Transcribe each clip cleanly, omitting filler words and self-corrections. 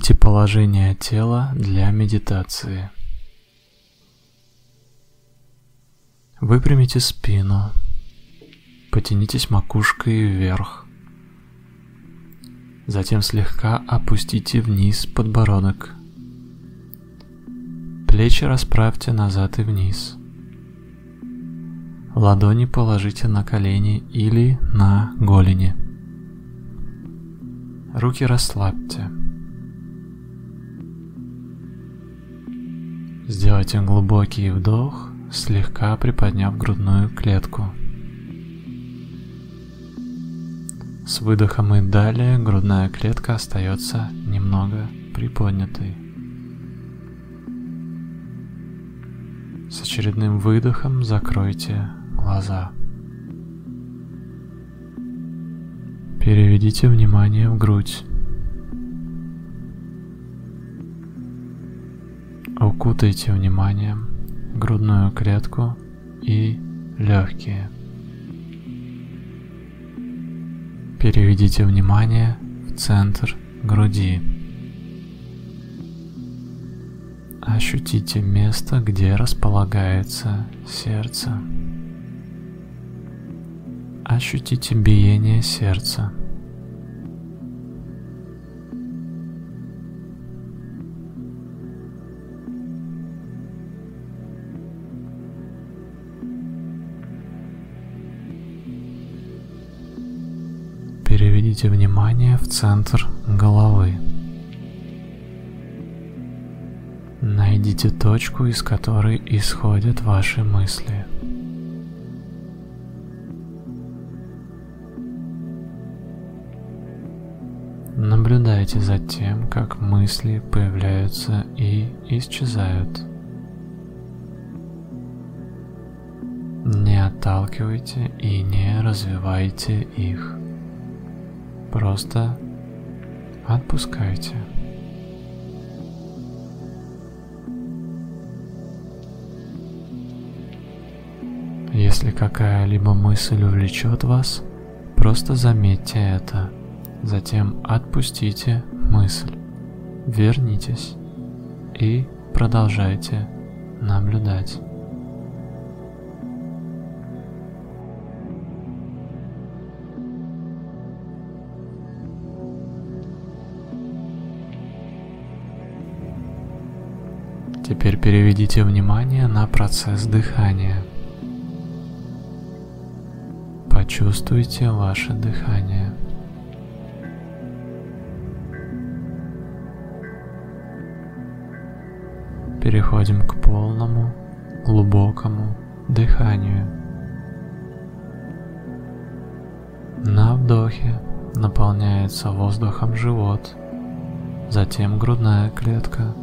Измените положение тела для медитации. Выпрямите спину. Потянитесь макушкой вверх. Затем слегка опустите вниз подбородок. Плечи расправьте назад и вниз. Ладони положите на колени или на голени. Руки расслабьте. Сделайте глубокий вдох, слегка приподняв грудную клетку. С выдохом и далее грудная клетка остается немного приподнятой. С очередным выдохом закройте глаза. Переведите внимание в грудь. Укутайте вниманием грудную клетку и легкие. Переведите внимание в центр груди. Ощутите место, где располагается сердце. Ощутите биение сердца. Переведите внимание в центр головы. Найдите точку, из которой исходят ваши мысли. Наблюдайте за тем, как мысли появляются и исчезают. Не отталкивайте и не развивайте их. Просто отпускайте. Если какая-либо мысль увлечет вас, просто заметьте это. Затем отпустите мысль, вернитесь и продолжайте наблюдать. Теперь переведите внимание на процесс дыхания. Почувствуйте ваше дыхание. Переходим к полному, глубокому дыханию. На вдохе наполняется воздухом живот, затем грудная клетка,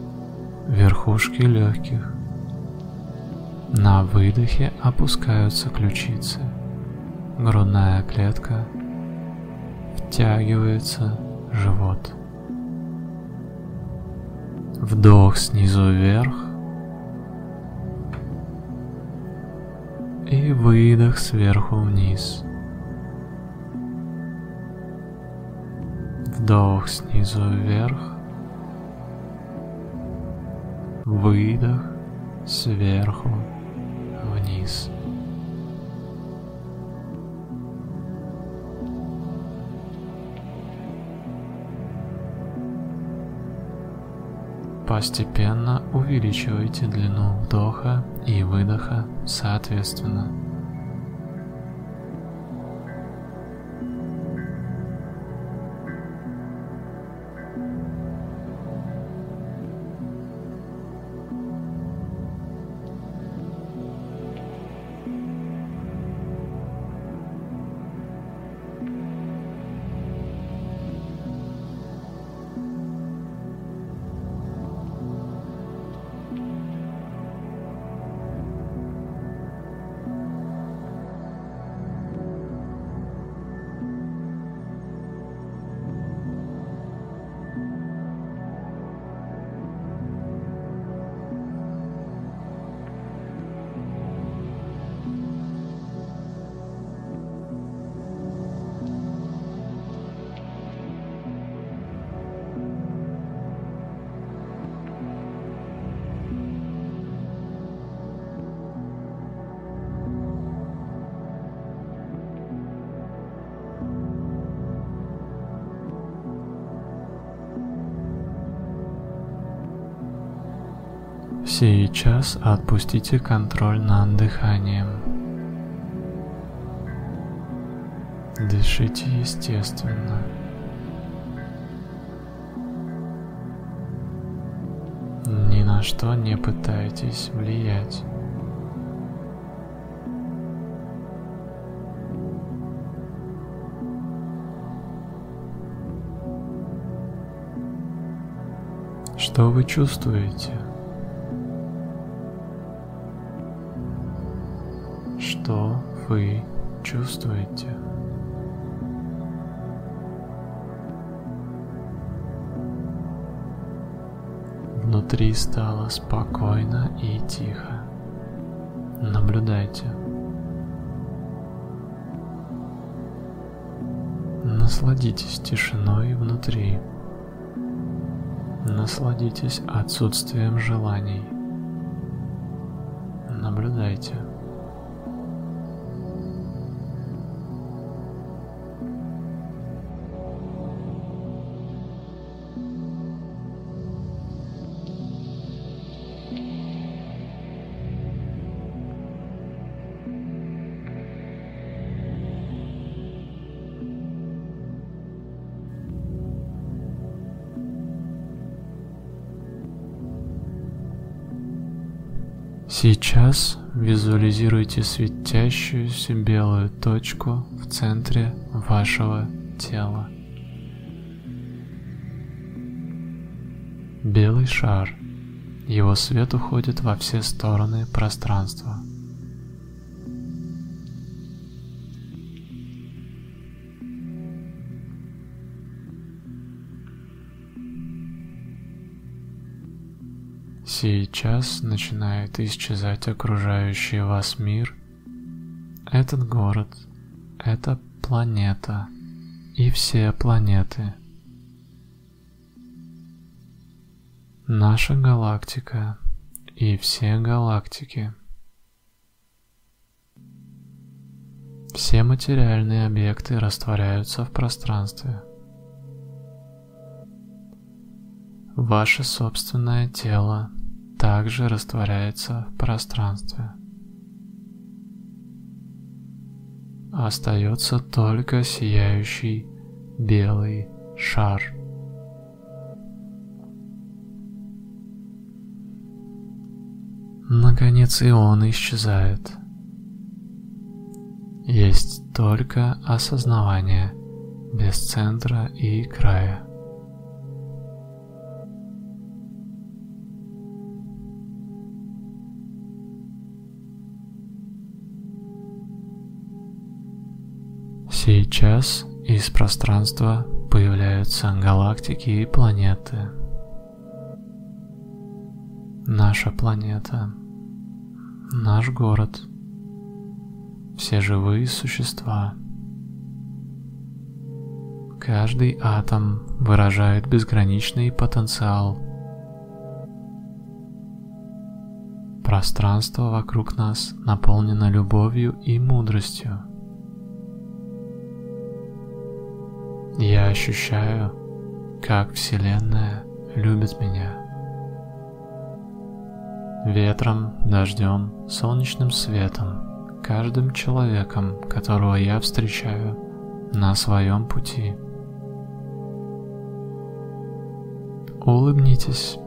верхушки легких. На выдохе опускаются ключицы, грудная клетка, втягивается живот. Вдох снизу вверх и выдох сверху вниз. Вдох снизу вверх, выдох сверху вниз. Постепенно увеличивайте длину вдоха и выдоха соответственно. Сейчас отпустите контроль над дыханием. Дышите естественно. Ни на что не пытайтесь влиять. Что вы чувствуете? Что вы чувствуете? Внутри стало спокойно и тихо. Наблюдайте. Насладитесь тишиной внутри. Насладитесь отсутствием желаний. Наблюдайте. Сейчас визуализируйте светящуюся белую точку в центре вашего тела. Белый шар. Его свет уходит во все стороны пространства. Сейчас начинает исчезать окружающий вас мир, этот город, эта планета и все планеты. Наша галактика и все галактики. Все материальные объекты растворяются в пространстве. Ваше собственное тело также растворяется в пространстве. Остается только сияющий белый шар. Наконец и он исчезает. Есть только осознавание без центра и края. Сейчас из пространства появляются галактики и планеты. Наша планета, наш город, все живые существа. Каждый атом выражает безграничный потенциал. Пространство вокруг нас наполнено любовью и мудростью. Я ощущаю, как Вселенная любит меня. Ветром, дождем, солнечным светом, каждым человеком, которого я встречаю на своем пути. Улыбнитесь.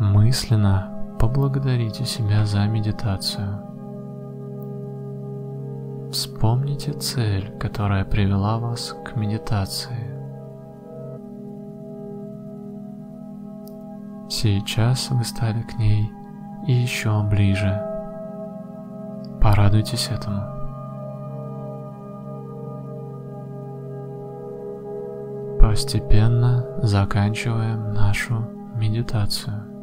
Мысленно поблагодарите себя за медитацию. Вспомните цель, которая привела вас к медитации. Сейчас вы стали к ней и еще ближе. Порадуйтесь этому. Постепенно заканчиваем нашу медитацию.